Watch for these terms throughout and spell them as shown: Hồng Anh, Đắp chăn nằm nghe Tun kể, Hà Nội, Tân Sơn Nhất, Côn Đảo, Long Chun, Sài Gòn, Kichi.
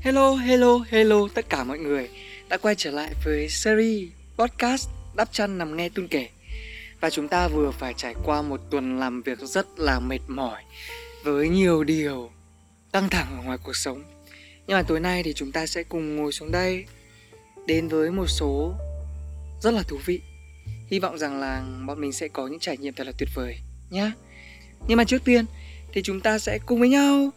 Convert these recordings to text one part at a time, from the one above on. Hello tất cả mọi người đã quay trở lại với series podcast Đắp chăn nằm nghe Tun kể. Và chúng ta vừa phải trải qua một tuần làm việc rất là mệt mỏi với nhiều điều căng thẳng ở ngoài cuộc sống. Nhưng mà tối nay thì chúng ta sẽ cùng ngồi xuống đây đến với một số rất là thú vị. Hy vọng rằng là bọn mình sẽ có những trải nghiệm thật là tuyệt vời nhá. Nhưng mà trước tiên thì chúng ta sẽ cùng với nhau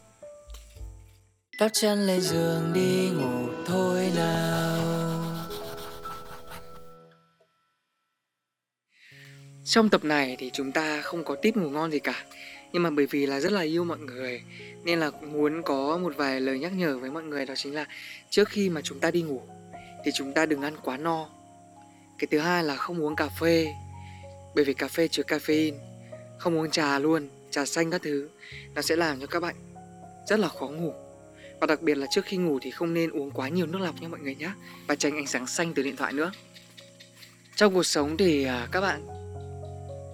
đắp chân lên giường đi ngủ thôi nào. Trong tập này thì chúng ta không có tip ngủ ngon gì cả. Nhưng mà bởi vì là rất là yêu mọi người nên là muốn có một vài lời nhắc nhở với mọi người, đó chính là trước khi mà chúng ta đi ngủ thì chúng ta đừng ăn quá no. Cái thứ hai là không uống cà phê, bởi vì cà phê chứa caffeine. Không uống trà luôn, trà xanh các thứ. Nó sẽ làm cho các bạn rất là khó ngủ. Và đặc biệt là trước khi ngủ thì không nên uống quá nhiều nước lọc nha mọi người nhé. Và tránh ánh sáng xanh từ điện thoại nữa. Trong cuộc sống thì các bạn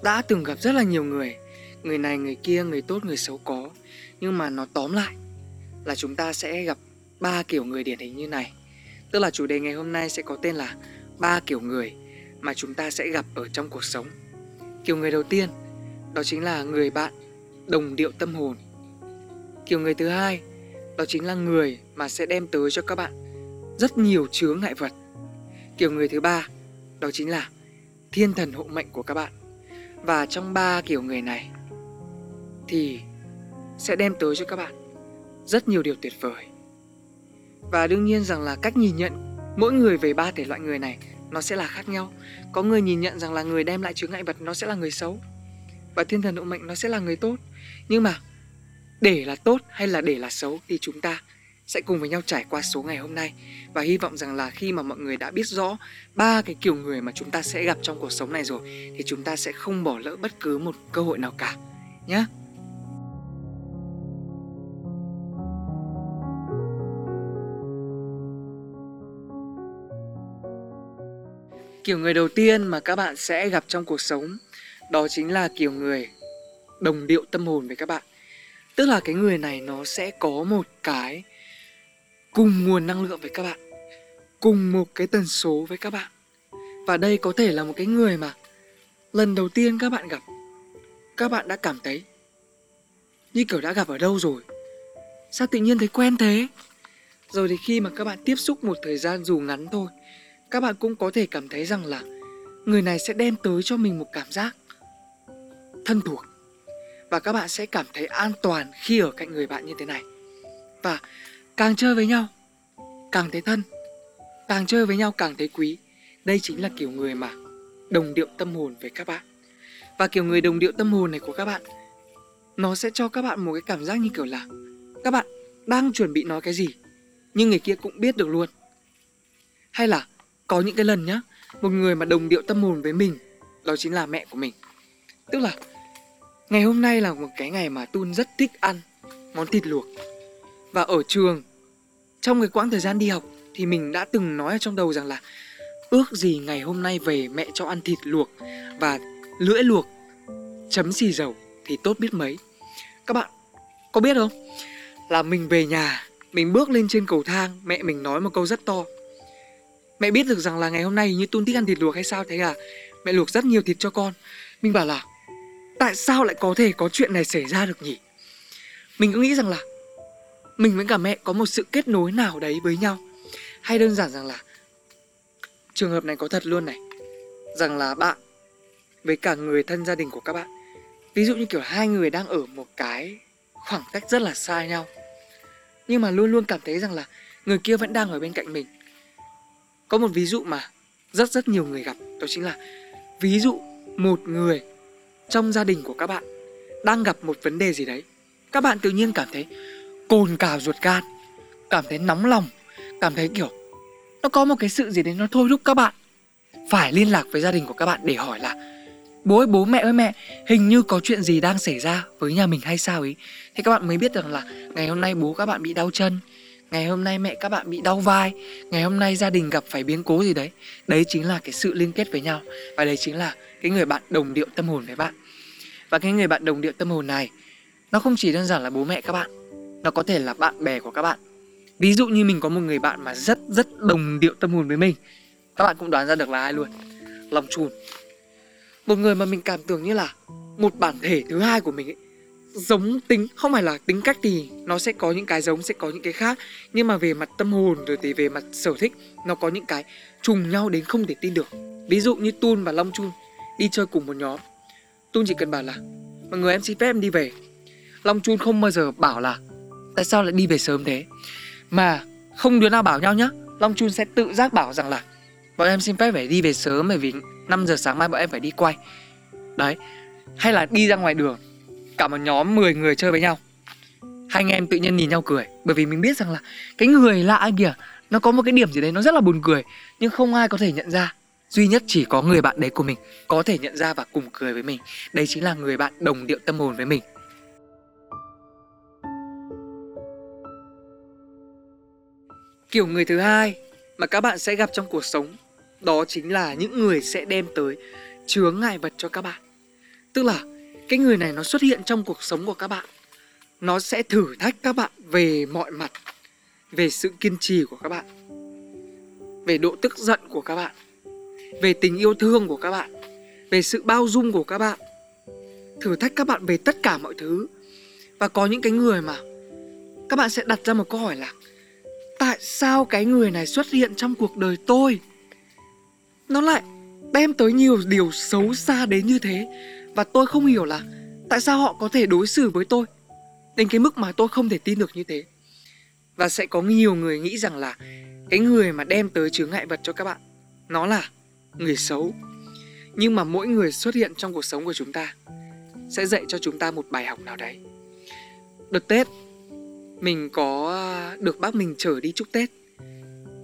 đã từng gặp rất là nhiều người. Người này, người kia, người tốt, người xấu có. Nhưng mà nó tóm lại là chúng ta sẽ gặp 3 kiểu người điển hình như này. Tức là chủ đề ngày hôm nay sẽ có tên là 3 kiểu người mà chúng ta sẽ gặp ở trong cuộc sống. Kiểu người đầu tiên, đó chính là người bạn đồng điệu tâm hồn. Kiểu người thứ hai, đó chính là người mà sẽ đem tới cho các bạn rất nhiều chướng ngại vật. Kiểu người thứ ba, đó chính là thiên thần hộ mệnh của các bạn. Và trong 3 kiểu người này thì sẽ đem tới cho các bạn rất nhiều điều tuyệt vời. Và đương nhiên rằng là cách nhìn nhận mỗi người về 3 thể loại người này nó sẽ là khác nhau. Có người nhìn nhận rằng là người đem lại chướng ngại vật nó sẽ là người xấu, và thiên thần hộ mệnh nó sẽ là người tốt. Nhưng mà để là tốt hay là để là xấu thì chúng ta sẽ cùng với nhau trải qua số ngày hôm nay. Và hy vọng rằng là khi mà mọi người đã biết rõ 3 cái kiểu người mà chúng ta sẽ gặp trong cuộc sống này rồi thì chúng ta sẽ không bỏ lỡ bất cứ một cơ hội nào cả nhé. Kiểu người đầu tiên mà các bạn sẽ gặp trong cuộc sống đó chính là kiểu người đồng điệu tâm hồn với các bạn. Tức là cái người này nó sẽ có một cái cùng nguồn năng lượng với các bạn, cùng một cái tần số với các bạn. Và đây có thể là một cái người mà lần đầu tiên các bạn gặp, các bạn đã cảm thấy như kiểu đã gặp ở đâu rồi, sao tự nhiên thấy quen thế. Rồi thì khi mà các bạn tiếp xúc một thời gian dù ngắn thôi, các bạn cũng có thể cảm thấy rằng là người này sẽ đem tới cho mình một cảm giác thân thuộc. Và các bạn sẽ cảm thấy an toàn khi ở cạnh người bạn như thế này. Và càng chơi với nhau càng thấy thân, càng chơi với nhau càng thấy quý. Đây chính là kiểu người mà đồng điệu tâm hồn với các bạn. Và kiểu người đồng điệu tâm hồn này của các bạn, nó sẽ cho các bạn một cái cảm giác như kiểu là các bạn đang chuẩn bị nói cái gì nhưng người kia cũng biết được luôn. Hay là có những cái lần nhá, một người mà đồng điệu tâm hồn với mình đó chính là mẹ của mình. Tức là ngày hôm nay là một cái ngày mà Tun rất thích ăn món thịt luộc. Và ở trường, trong cái quãng thời gian đi học thì mình đã từng nói ở trong đầu rằng là ước gì ngày hôm nay về mẹ cho ăn thịt luộc và lưỡi luộc chấm xì dầu thì tốt biết mấy. Các bạn có biết không? Là mình về nhà, mình bước lên trên cầu thang, mẹ mình nói một câu rất to. Mẹ biết được rằng là ngày hôm nay như Tun thích ăn thịt luộc hay sao, thế là mẹ luộc rất nhiều thịt cho con. Mình bảo là tại sao lại có thể có chuyện này xảy ra được nhỉ? Mình cứ nghĩ rằng là mình với cả mẹ có một sự kết nối nào đấy với nhau. Hay đơn giản rằng là trường hợp này có thật luôn này, rằng là bạn với cả người thân gia đình của các bạn, ví dụ như kiểu hai người đang ở một cái khoảng cách rất là xa nhau, nhưng mà luôn luôn cảm thấy rằng là người kia vẫn đang ở bên cạnh mình. Có một ví dụ mà rất nhiều người gặp, đó chính là ví dụ một người trong gia đình của các bạn đang gặp một vấn đề gì đấy, các bạn tự nhiên cảm thấy cồn cào ruột gan, cảm thấy nóng lòng, cảm thấy kiểu nó có một cái sự gì đấy nó thôi thúc các bạn phải liên lạc với gia đình của các bạn để hỏi là bố mẹ ơi mẹ, hình như có chuyện gì đang xảy ra với nhà mình hay sao ấy. Thế các bạn mới biết rằng là ngày hôm nay bố các bạn bị đau chân, ngày hôm nay mẹ các bạn bị đau vai, ngày hôm nay gia đình gặp phải biến cố gì đấy. Đấy chính là cái sự liên kết với nhau. Và đấy chính là cái người bạn đồng điệu tâm hồn với bạn. Và cái người bạn đồng điệu tâm hồn này, nó không chỉ đơn giản là bố mẹ các bạn, nó có thể là bạn bè của các bạn, Ví dụ như mình có một người bạn mà rất đồng điệu tâm hồn với mình, các bạn cũng đoán ra được là ai luôn, Long Chun. Một người mà mình cảm tưởng như là một bản thể thứ hai của mình ấy. Giống tính, không phải là tính cách thì nó sẽ có những cái giống, sẽ có những cái khác, nhưng mà về mặt tâm hồn rồi thì về mặt sở thích, nó có những cái trùng nhau đến không thể tin được. Ví dụ như Tun và Long Chun đi chơi cùng một nhóm, Tun chỉ cần bảo là mọi người em xin phép em đi về, Long Chun không bao giờ bảo là tại sao lại đi về sớm thế. Mà không đứa nào bảo nhau nhá, Long Chun sẽ tự giác bảo rằng là bọn em xin phép phải đi về sớm bởi vì 5 giờ sáng mai bọn em phải đi quay. Đấy. Hay là đi ra ngoài đường, cả một nhóm 10 người chơi với nhau, hai anh em tự nhiên nhìn nhau cười, bởi vì mình biết rằng là cái người lạ kìa, nó có một cái điểm gì đấy nó rất là buồn cười, nhưng không ai có thể nhận ra. Duy nhất chỉ có người bạn đấy của mình có thể nhận ra và cùng cười với mình. Đấy chính là người bạn đồng điệu tâm hồn với mình. Kiểu người thứ hai mà các bạn sẽ gặp trong cuộc sống, đó chính là những người sẽ đem tới chướng ngại vật cho các bạn. Tức là cái người này nó xuất hiện trong cuộc sống của các bạn, nó sẽ thử thách các bạn về mọi mặt, về sự kiên trì của các bạn, về độ tức giận của các bạn, về tình yêu thương của các bạn, về sự bao dung của các bạn, thử thách các bạn về tất cả mọi thứ. Và có những cái người mà các bạn sẽ đặt ra một câu hỏi là tại sao cái người này xuất hiện trong cuộc đời tôi, nó lại đem tới nhiều điều xấu xa đến như thế, và tôi không hiểu là tại sao họ có thể đối xử với tôi đến cái mức mà tôi không thể tin được như thế. Và sẽ có nhiều người nghĩ rằng là cái người mà đem tới chướng ngại vật cho các bạn, nó là người xấu. Nhưng mà mỗi người xuất hiện trong cuộc sống của chúng ta sẽ dạy cho chúng ta một bài học nào đấy. Đợt Tết, mình có được bác mình chở đi chúc Tết,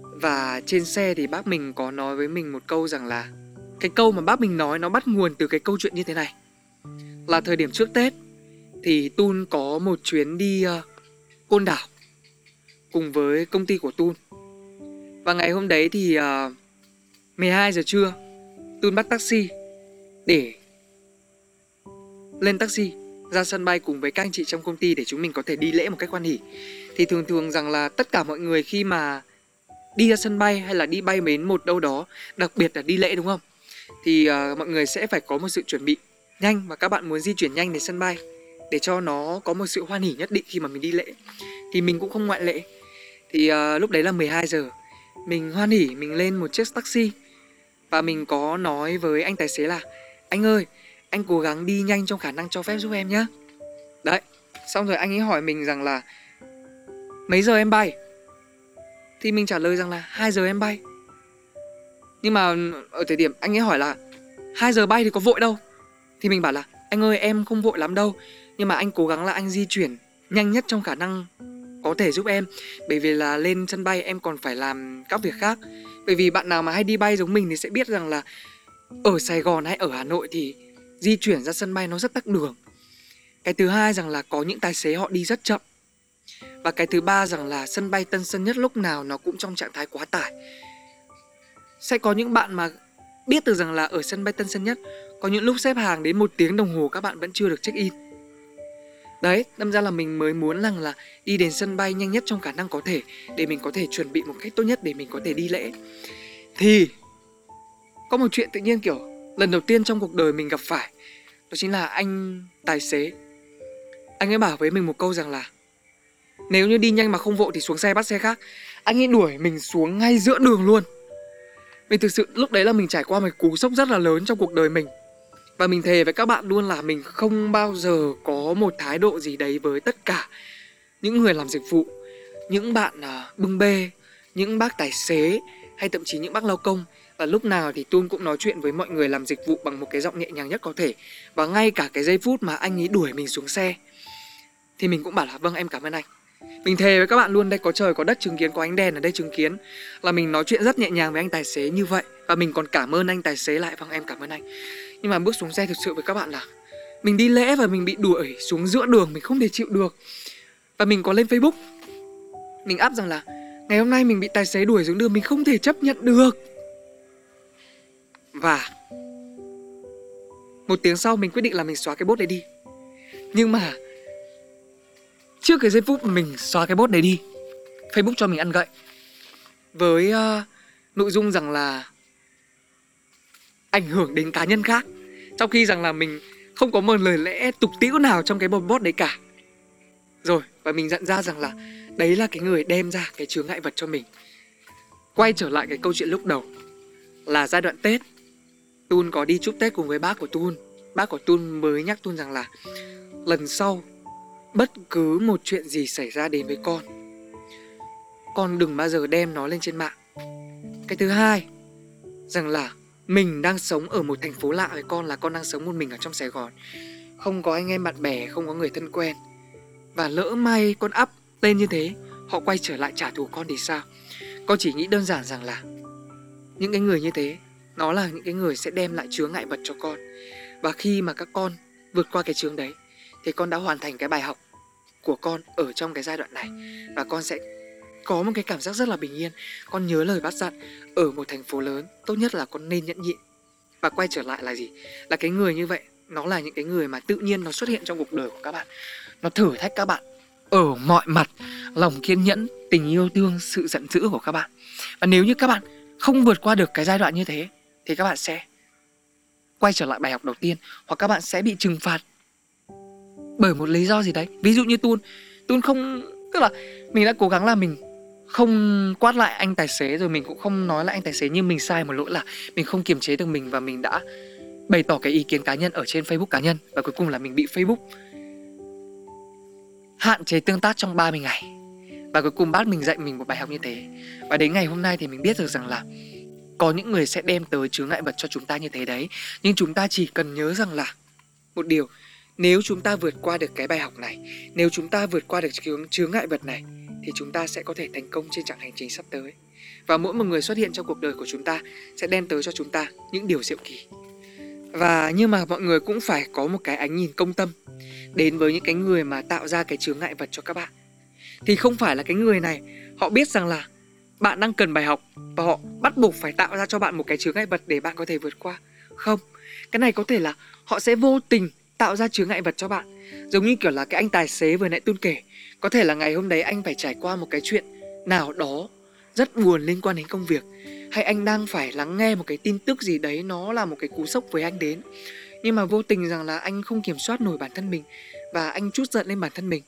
và trên xe thì bác mình có nói với mình một câu rằng là, cái câu mà bác mình nói nó bắt nguồn từ cái câu chuyện như thế này. Là thời điểm trước Tết thì Tun có một chuyến đi Côn Đảo cùng với công ty của Tun. Và ngày hôm đấy thì 12 giờ trưa Tun bắt taxi để lên taxi ra sân bay cùng với các anh chị trong công ty để chúng mình có thể đi lễ một cách hoan hỉ. Thì thường thường rằng là tất cả mọi người khi mà đi ra sân bay hay là đi bay đến một đâu đó, đặc biệt là đi lễ đúng không, thì mọi người sẽ phải có một sự chuẩn bị nhanh, và các bạn muốn di chuyển nhanh đến sân bay để cho nó có một sự hoan hỉ nhất định khi mà mình đi lễ. Thì mình cũng không ngoại lệ. Thì lúc đấy là 12 giờ, mình hoan hỉ, mình lên một chiếc taxi. Và mình có nói với anh tài xế là anh ơi, anh cố gắng đi nhanh trong khả năng cho phép giúp em nhá. Đấy. Xong rồi anh ấy hỏi mình rằng là mấy giờ em bay? Thì mình trả lời rằng là 2 giờ em bay. Nhưng mà ở thời điểm anh ấy hỏi là 2 giờ bay thì có vội đâu, thì mình bảo là anh ơi em không vội lắm đâu, nhưng mà anh cố gắng là anh di chuyển nhanh nhất trong khả năng có thể giúp em, bởi vì là lên sân bay em còn phải làm các việc khác. Bởi vì bạn nào mà hay đi bay giống mình thì sẽ biết rằng là ở Sài Gòn hay ở Hà Nội thì di chuyển ra sân bay nó rất tắc đường. Cái thứ hai rằng là có những tài xế họ đi rất chậm. Và cái thứ ba rằng là sân bay Tân Sơn Nhất lúc nào nó cũng trong trạng thái quá tải. Sẽ có những bạn mà biết được rằng là ở sân bay Tân Sơn Nhất có những lúc xếp hàng đến 1 tiếng đồng hồ các bạn vẫn chưa được check in. Đấy, đâm ra là mình mới muốn rằng là đi đến sân bay nhanh nhất trong khả năng có thể, để mình có thể chuẩn bị một cách tốt nhất để mình có thể đi lễ. Thì có một chuyện tự nhiên kiểu lần đầu tiên trong cuộc đời mình gặp phải, đó chính là anh tài xế, anh ấy bảo với mình một câu rằng là nếu như đi nhanh mà không vội thì xuống xe bắt xe khác. Anh ấy đuổi mình xuống ngay giữa đường luôn. Mình thực sự lúc đấy là mình trải qua một cú sốc rất là lớn trong cuộc đời mình. Và mình thề với các bạn luôn là mình không bao giờ có một thái độ gì đấy với tất cả những người làm dịch vụ, những bạn bưng bê, những bác tài xế hay thậm chí những bác lao công. Và lúc nào thì Tun cũng nói chuyện với mọi người làm dịch vụ bằng một cái giọng nhẹ nhàng nhất có thể. Và ngay cả cái giây phút mà anh ấy đuổi mình xuống xe thì mình cũng bảo là vâng em cảm ơn anh. Mình thề với các bạn luôn, đây có trời có đất chứng kiến, có ánh đèn ở đây chứng kiến, là mình nói chuyện rất nhẹ nhàng với anh tài xế như vậy. Và mình còn cảm ơn anh tài xế lại, vâng em cảm ơn anh. Nhưng mà bước xuống xe thực sự với các bạn là mình đi lễ và mình bị đuổi xuống giữa đường, mình không thể chịu được. Và mình có lên Facebook, mình up rằng là ngày hôm nay mình bị tài xế đuổi xuống đường, mình không thể chấp nhận được. Và một tiếng sau mình quyết định là mình xóa cái post đấy đi. Nhưng mà trước cái giây phút mình xóa cái post đấy đi Facebook cho mình ăn gậy với nội dung rằng là ảnh hưởng đến cá nhân khác, trong khi rằng là mình không có một lời lẽ tục tĩu nào trong cái bot đấy cả. Rồi, và mình nhận ra rằng là đấy là cái người đem ra cái chướng ngại vật cho mình. Quay trở lại cái câu chuyện lúc đầu, là giai đoạn Tết, Tun có đi chúc Tết cùng với bác của Tun. Bác của Tun mới nhắc Tun rằng là lần sau bất cứ một chuyện gì xảy ra đến với con đừng bao giờ đem nó lên trên mạng. Cái thứ hai, rằng là mình đang sống ở một thành phố lạ với con, là con đang sống một mình ở trong Sài Gòn, không có anh em bạn bè, không có người thân quen. Và lỡ may con up lên như thế, họ quay trở lại trả thù con thì sao? Con chỉ nghĩ đơn giản rằng là những cái người như thế, nó là những cái người sẽ đem lại chướng ngại vật cho con. Và khi mà các con vượt qua cái chướng đấy thì con đã hoàn thành cái bài học của con ở trong cái giai đoạn này. Và con sẽ có một cái cảm giác rất là bình yên. Con nhớ lời bác dặn, ở một thành phố lớn, tốt nhất là con nên nhẫn nhịn. Và quay trở lại là gì? Là cái người như vậy, nó là những cái người mà tự nhiên nó xuất hiện trong cuộc đời của các bạn. Nó thử thách các bạn ở mọi mặt, lòng kiên nhẫn, tình yêu thương, sự giận dữ của các bạn. Và nếu như các bạn không vượt qua được cái giai đoạn như thế thì các bạn sẽ quay trở lại bài học đầu tiên, hoặc các bạn sẽ bị trừng phạt bởi một lý do gì đấy. Ví dụ như Tun không, tức là mình đã cố gắng là mình không quát lại anh tài xế, rồi mình cũng không nói lại anh tài xế, nhưng mình sai một lỗi là mình không kiềm chế được mình và mình đã bày tỏ cái ý kiến cá nhân ở trên Facebook cá nhân. Và cuối cùng là mình bị Facebook hạn chế tương tác trong 30 ngày. Và cuối cùng bác mình dạy mình một bài học như thế. Và đến ngày hôm nay thì mình biết được rằng là có những người sẽ đem tới chướng ngại vật cho chúng ta như thế đấy. Nhưng chúng ta chỉ cần nhớ rằng là một điều, nếu chúng ta vượt qua được cái bài học này, nếu chúng ta vượt qua được chướng ngại vật này thì chúng ta sẽ có thể thành công trên chặng hành trình sắp tới. Và mỗi một người xuất hiện trong cuộc đời của chúng ta sẽ đem tới cho chúng ta những điều diệu kỳ. Và nhưng mà mọi người cũng phải có một cái ánh nhìn công tâm đến với những cái người mà tạo ra cái chướng ngại vật cho các bạn. Thì không phải là cái người này, họ biết rằng là bạn đang cần bài học và họ bắt buộc phải tạo ra cho bạn một cái chướng ngại vật để bạn có thể vượt qua. Không, cái này có thể là họ sẽ vô tình tạo ra chướng ngại vật cho bạn. Giống như kiểu là cái anh tài xế vừa nãy Tun kể, có thể là ngày hôm đấy anh phải trải qua một cái chuyện nào đó rất buồn liên quan đến công việc, hay anh đang phải lắng nghe một cái tin tức gì đấy, nó là một cái cú sốc với anh đến. Nhưng mà vô tình rằng là anh không kiểm soát nổi bản thân mình và anh trút giận lên bản thân mình.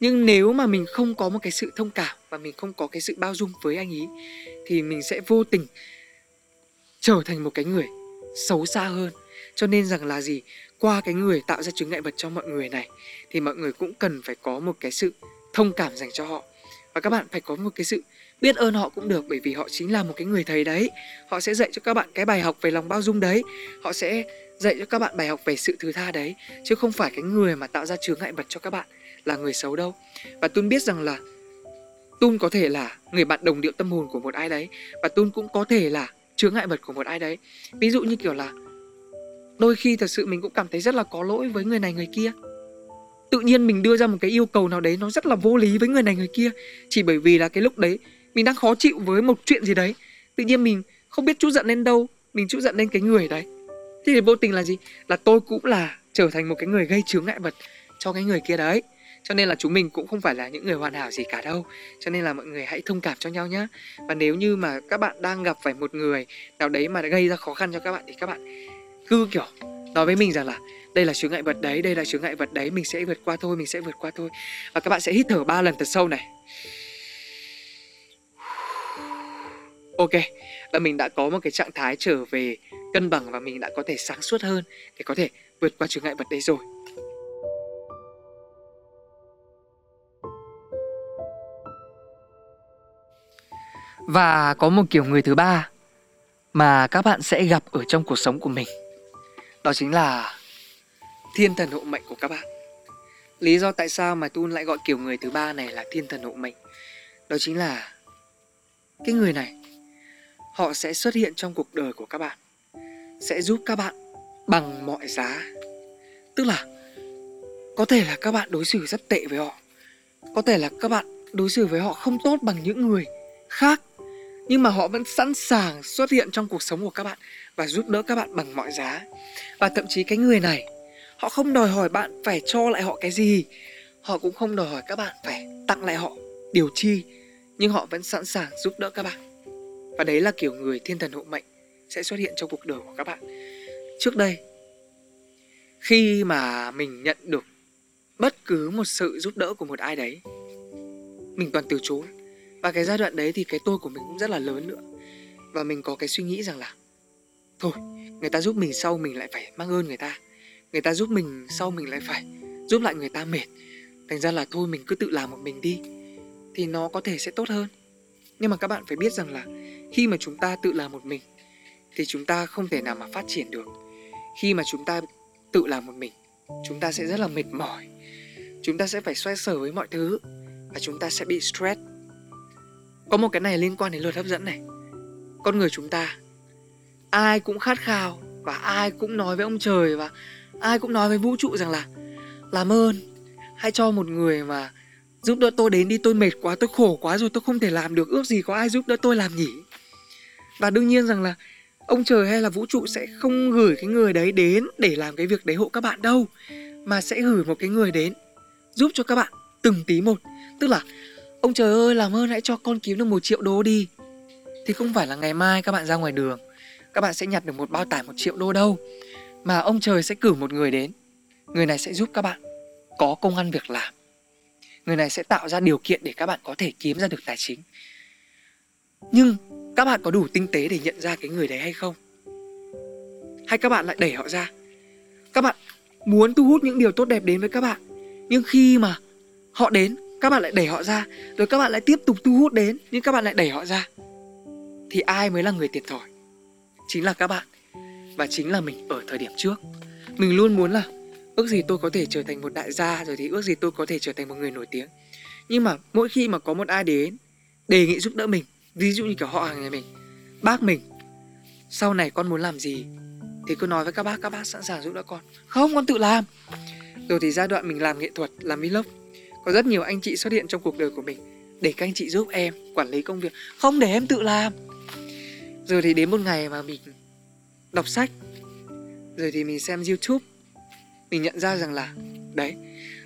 Nhưng nếu mà mình không có một cái sự thông cảm và mình không có cái sự bao dung với anh ý thì mình sẽ vô tình trở thành một cái người xấu xa hơn. Cho nên rằng là gì? Qua cái người tạo ra chướng ngại vật cho mọi người này thì mọi người cũng cần phải có một cái sự thông cảm dành cho họ. Và các bạn phải có một cái sự biết ơn họ cũng được, bởi vì họ chính là một cái người thầy đấy. Họ sẽ dạy cho các bạn cái bài học về lòng bao dung đấy. Họ sẽ dạy cho các bạn bài học về sự thứ tha đấy. Chứ không phải cái người mà tạo ra chướng ngại vật cho các bạn là người xấu đâu. Và Tun biết rằng là Tun có thể là người bạn đồng điệu tâm hồn của một ai đấy, và Tun cũng có thể là chướng ngại vật của một ai đấy. Ví dụ như kiểu là đôi khi thật sự mình cũng cảm thấy rất là có lỗi với người này người kia. Tự nhiên mình đưa ra một cái yêu cầu nào đấy nó rất là vô lý với người này người kia, chỉ bởi vì là cái lúc đấy mình đang khó chịu với một chuyện gì đấy. Tự nhiên mình không biết trút giận lên đâu, mình trút giận lên cái người đấy. Thì vô tình là gì? Là tôi cũng là trở thành một cái người gây chướng ngại vật cho cái người kia đấy. Cho nên là chúng mình cũng không phải là những người hoàn hảo gì cả đâu. Cho nên là mọi người hãy thông cảm cho nhau nhé. Và nếu như mà các bạn đang gặp phải một người nào đấy mà gây ra khó khăn cho các bạn thì các bạn cứ kiểu nói với mình rằng là đây là chướng ngại vật đấy, đây là chướng ngại vật đấy, mình sẽ vượt qua thôi, mình sẽ vượt qua thôi. Và các bạn sẽ hít thở 3 lần thật sâu này. Ok, là mình đã có một cái trạng thái trở về cân bằng và mình đã có thể sáng suốt hơn để có thể vượt qua chướng ngại vật đấy rồi. Và có một kiểu người thứ ba mà các bạn sẽ gặp ở trong cuộc sống của mình, đó chính là thiên thần hộ mệnh của các bạn. Lý do tại sao mà Tun lại gọi kiểu người thứ ba này là thiên thần hộ mệnh, đó chính là cái người này, họ sẽ xuất hiện trong cuộc đời của các bạn, sẽ giúp các bạn bằng mọi giá. Tức là có thể là các bạn đối xử rất tệ với họ, có thể là các bạn đối xử với họ không tốt bằng những người khác, nhưng mà họ vẫn sẵn sàng xuất hiện trong cuộc sống của các bạn và giúp đỡ các bạn bằng mọi giá. Và thậm chí cái người này, họ không đòi hỏi bạn phải cho lại họ cái gì, họ cũng không đòi hỏi các bạn phải tặng lại họ điều chi, nhưng họ vẫn sẵn sàng giúp đỡ các bạn. Và đấy là kiểu người thiên thần hộ mệnh sẽ xuất hiện trong cuộc đời của các bạn. Trước đây, khi mà mình nhận được bất cứ một sự giúp đỡ của một ai đấy, mình toàn từ chối. Và cái giai đoạn đấy thì cái tôi của mình cũng rất là lớn nữa. Và mình có cái suy nghĩ rằng là thôi, người ta giúp mình sau mình lại phải mang ơn người ta. Người ta giúp mình sau mình lại phải giúp lại người ta mệt. Thành ra là thôi mình cứ tự làm một mình đi, thì nó có thể sẽ tốt hơn. Nhưng mà các bạn phải biết rằng là khi mà chúng ta tự làm một mình thì chúng ta không thể nào mà phát triển được. Khi mà chúng ta tự làm một mình, chúng ta sẽ rất là mệt mỏi. Chúng ta sẽ phải xoay sở với mọi thứ và chúng ta sẽ bị stress. Có một cái này liên quan đến luật hấp dẫn này. Con người chúng ta, ai cũng khát khao và ai cũng nói với ông trời và ai cũng nói với vũ trụ rằng là làm ơn, hãy cho một người mà giúp đỡ tôi đến đi, tôi mệt quá, tôi khổ quá rồi, tôi không thể làm được, ước gì có ai giúp đỡ tôi làm nhỉ. Và đương nhiên rằng là ông trời hay là vũ trụ sẽ không gửi cái người đấy đến để làm cái việc đấy hộ các bạn đâu, mà sẽ gửi một cái người đến giúp cho các bạn từng tí một. Tức là ông trời ơi làm ơn hãy cho con kiếm được 1 triệu đô đi, thì không phải là ngày mai các bạn ra ngoài đường các bạn sẽ nhặt được một bao tải 1 triệu đô đâu, mà ông trời sẽ cử một người đến. Người này sẽ giúp các bạn có công ăn việc làm. Người này sẽ tạo ra điều kiện để các bạn có thể kiếm ra được tài chính. Nhưng các bạn có đủ tinh tế để nhận ra cái người đấy hay không? Hay các bạn lại đẩy họ ra? Các bạn muốn thu hút những điều tốt đẹp đến với các bạn, nhưng khi mà họ đến, các bạn lại đẩy họ ra. Rồi các bạn lại tiếp tục thu hút đến, nhưng các bạn lại đẩy họ ra. Thì ai mới là người thiệt thòi? Chính là các bạn. Và chính là mình ở thời điểm trước. Mình luôn muốn là ước gì tôi có thể trở thành một đại gia, rồi thì ước gì tôi có thể trở thành một người nổi tiếng. Nhưng mà mỗi khi mà có một ai đến đề nghị giúp đỡ mình, ví dụ như cả họ hàng nhà mình, bác mình, sau này con muốn làm gì thì cứ nói với các bác sẵn sàng giúp đỡ con. Không, con tự làm. Rồi thì giai đoạn mình làm nghệ thuật, làm vlog, có rất nhiều anh chị xuất hiện trong cuộc đời của mình để các anh chị giúp em quản lý công việc, không để em tự làm. Rồi thì đến một ngày mà mình đọc sách, rồi thì mình xem YouTube, mình nhận ra rằng là đấy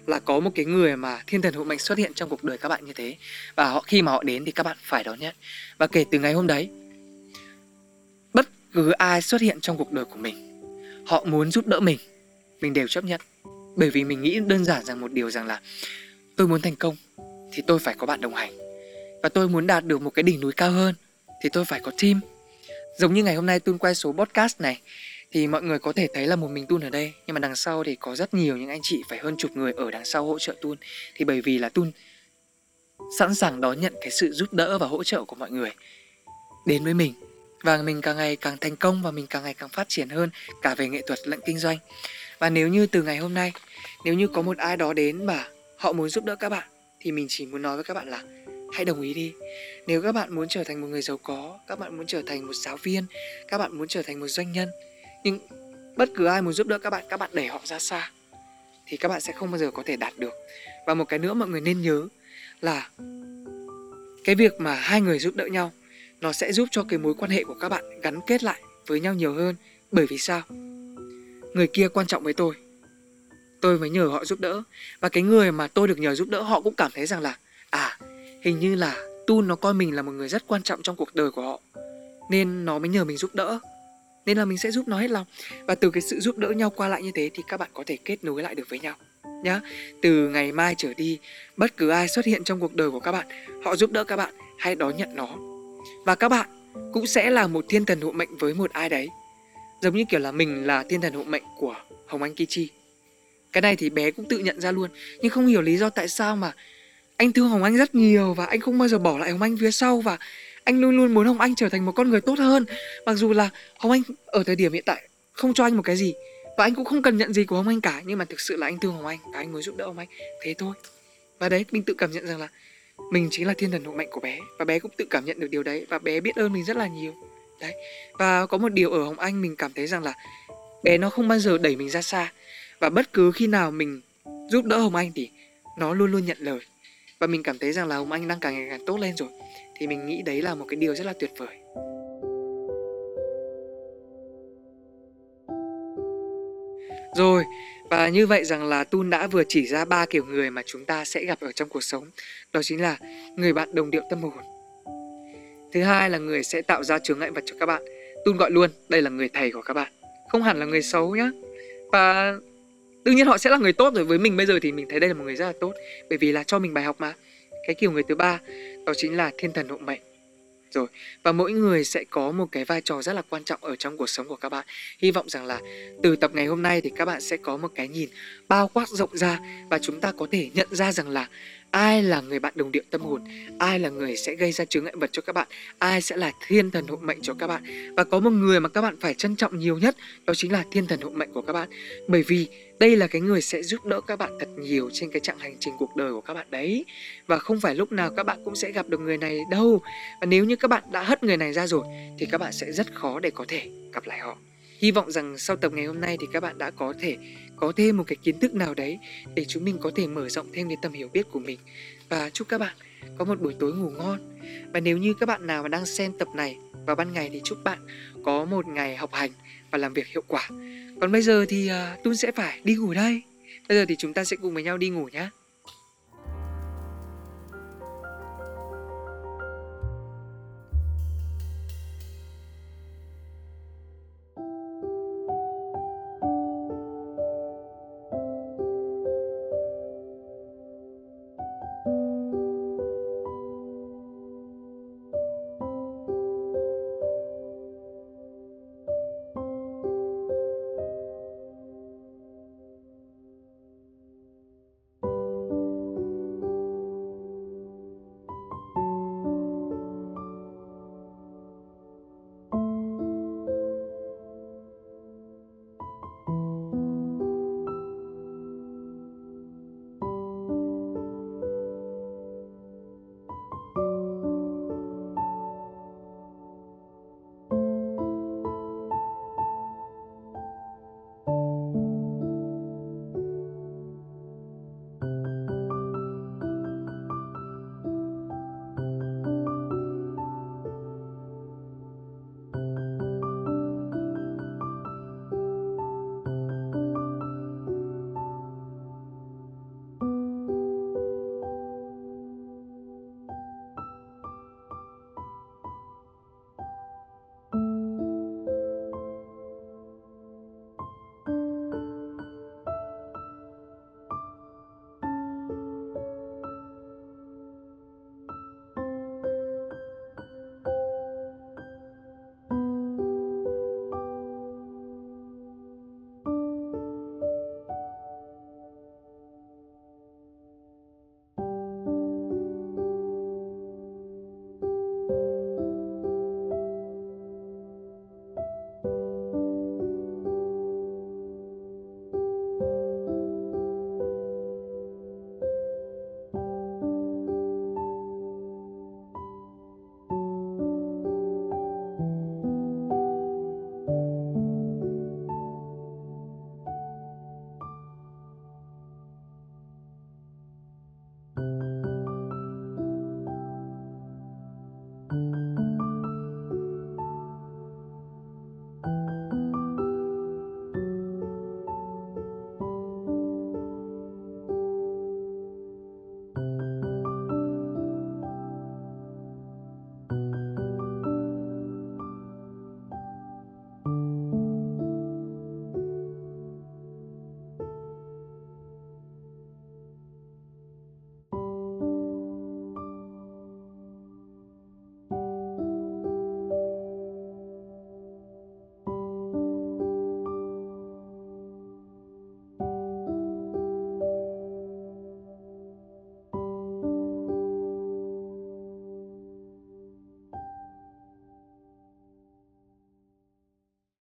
là có một cái người mà thiên thần hộ mệnh xuất hiện trong cuộc đời các bạn như thế. Và khi mà họ đến thì các bạn phải đón nhận. Và kể từ ngày hôm đấy, bất cứ ai xuất hiện trong cuộc đời của mình, họ muốn giúp đỡ mình đều chấp nhận. Bởi vì mình nghĩ đơn giản rằng một điều rằng là tôi muốn thành công thì tôi phải có bạn đồng hành. Và tôi muốn đạt được một cái đỉnh núi cao hơn thì tôi phải có team. Giống như ngày hôm nay Tun quay số podcast này, thì mọi người có thể thấy là một mình Tun ở đây, nhưng mà đằng sau thì có rất nhiều những anh chị, phải hơn chục người ở đằng sau hỗ trợ Tun. Thì bởi vì là Tun sẵn sàng đón nhận cái sự giúp đỡ và hỗ trợ của mọi người đến với mình. Và mình càng ngày càng thành công và mình càng ngày càng phát triển hơn, cả về nghệ thuật lẫn kinh doanh. Và nếu như từ ngày hôm nay, nếu như có một ai đó đến mà họ muốn giúp đỡ các bạn, thì mình chỉ muốn nói với các bạn là hãy đồng ý đi. Nếu các bạn muốn trở thành một người giàu có, các bạn muốn trở thành một giáo viên, các bạn muốn trở thành một doanh nhân, nhưng bất cứ ai muốn giúp đỡ các bạn đẩy họ ra xa, thì các bạn sẽ không bao giờ có thể đạt được. Và một cái nữa mọi người nên nhớ là cái việc mà hai người giúp đỡ nhau, nó sẽ giúp cho cái mối quan hệ của các bạn gắn kết lại với nhau nhiều hơn. Bởi vì sao? Người kia quan trọng với tôi mới nhờ họ giúp đỡ. Và cái người mà tôi được nhờ giúp đỡ, họ cũng cảm thấy rằng là hình như là Tun nó coi mình là một người rất quan trọng trong cuộc đời của họ, nên nó mới nhờ mình giúp đỡ, nên là mình sẽ giúp nó hết lòng. Và từ cái sự giúp đỡ nhau qua lại như thế thì các bạn có thể kết nối lại được với nhau nhá. Từ ngày mai trở đi, bất cứ ai xuất hiện trong cuộc đời của các bạn, họ giúp đỡ các bạn, hãy đón nhận nó. Và các bạn cũng sẽ là một thiên thần hộ mệnh với một ai đấy. Giống như kiểu là mình là thiên thần hộ mệnh của Hồng Anh Kichi. Cái này thì bé cũng tự nhận ra luôn. Nhưng không hiểu lý do tại sao mà anh thương Hồng Anh rất nhiều và anh không bao giờ bỏ lại Hồng Anh phía sau, và anh luôn luôn muốn Hồng Anh trở thành một con người tốt hơn. Mặc dù là Hồng Anh ở thời điểm hiện tại không cho anh một cái gì, và anh cũng không cần nhận gì của Hồng Anh cả, nhưng mà thực sự là anh thương Hồng Anh và anh muốn giúp đỡ Hồng Anh. Thế thôi. Và đấy, mình tự cảm nhận rằng là mình chính là thiên thần hộ mệnh của bé. Và bé cũng tự cảm nhận được điều đấy, và bé biết ơn mình rất là nhiều đấy. Và có một điều ở Hồng Anh mình cảm thấy rằng là bé nó không bao giờ đẩy mình ra xa. Và bất cứ khi nào mình giúp đỡ Hồng Anh thì nó luôn luôn nhận lời. Và mình cảm thấy rằng là Hồng Anh đang càng ngày càng tốt lên rồi. Thì mình nghĩ đấy là một cái điều rất là tuyệt vời. Rồi, và như vậy rằng là Tun đã vừa chỉ ra ba kiểu người mà chúng ta sẽ gặp ở trong cuộc sống. Đó chính là người bạn đồng điệu tâm hồn. Thứ hai là người sẽ tạo ra chướng ngại vật cho các bạn. Tun gọi luôn, đây là người thầy của các bạn. Không hẳn là người xấu nhá. Và đương nhiên họ sẽ là người tốt rồi. Với mình bây giờ thì mình thấy đây là một người rất là tốt, bởi vì là cho mình bài học mà. Cái kiểu người thứ ba, đó chính là thiên thần hộ mệnh. Rồi, và mỗi người sẽ có một cái vai trò rất là quan trọng ở trong cuộc sống của các bạn. Hy vọng rằng là từ tập ngày hôm nay thì các bạn sẽ có một cái nhìn bao quát rộng ra, và chúng ta có thể nhận ra rằng là ai là người bạn đồng điệu tâm hồn, ai là người sẽ gây ra chướng ngại vật cho các bạn, ai sẽ là thiên thần hộ mệnh cho các bạn. Và có một người mà các bạn phải trân trọng nhiều nhất, đó chính là thiên thần hộ mệnh của các bạn. Bởi vì đây là cái người sẽ giúp đỡ các bạn thật nhiều trên cái chặng hành trình cuộc đời của các bạn đấy. Và không phải lúc nào các bạn cũng sẽ gặp được người này đâu. Và nếu như các bạn đã hất người này ra rồi thì các bạn sẽ rất khó để có thể gặp lại họ. Hy vọng rằng sau tập ngày hôm nay thì các bạn đã có thể có thêm một cái kiến thức nào đấy để chúng mình có thể mở rộng thêm cái tầm hiểu biết của mình. Và chúc các bạn có một buổi tối ngủ ngon. Và nếu như các bạn nào mà đang xem tập này vào ban ngày thì chúc bạn có một ngày học hành và làm việc hiệu quả. Còn bây giờ thì Tun sẽ phải đi ngủ đây. Bây giờ thì chúng ta sẽ cùng với nhau đi ngủ nhé.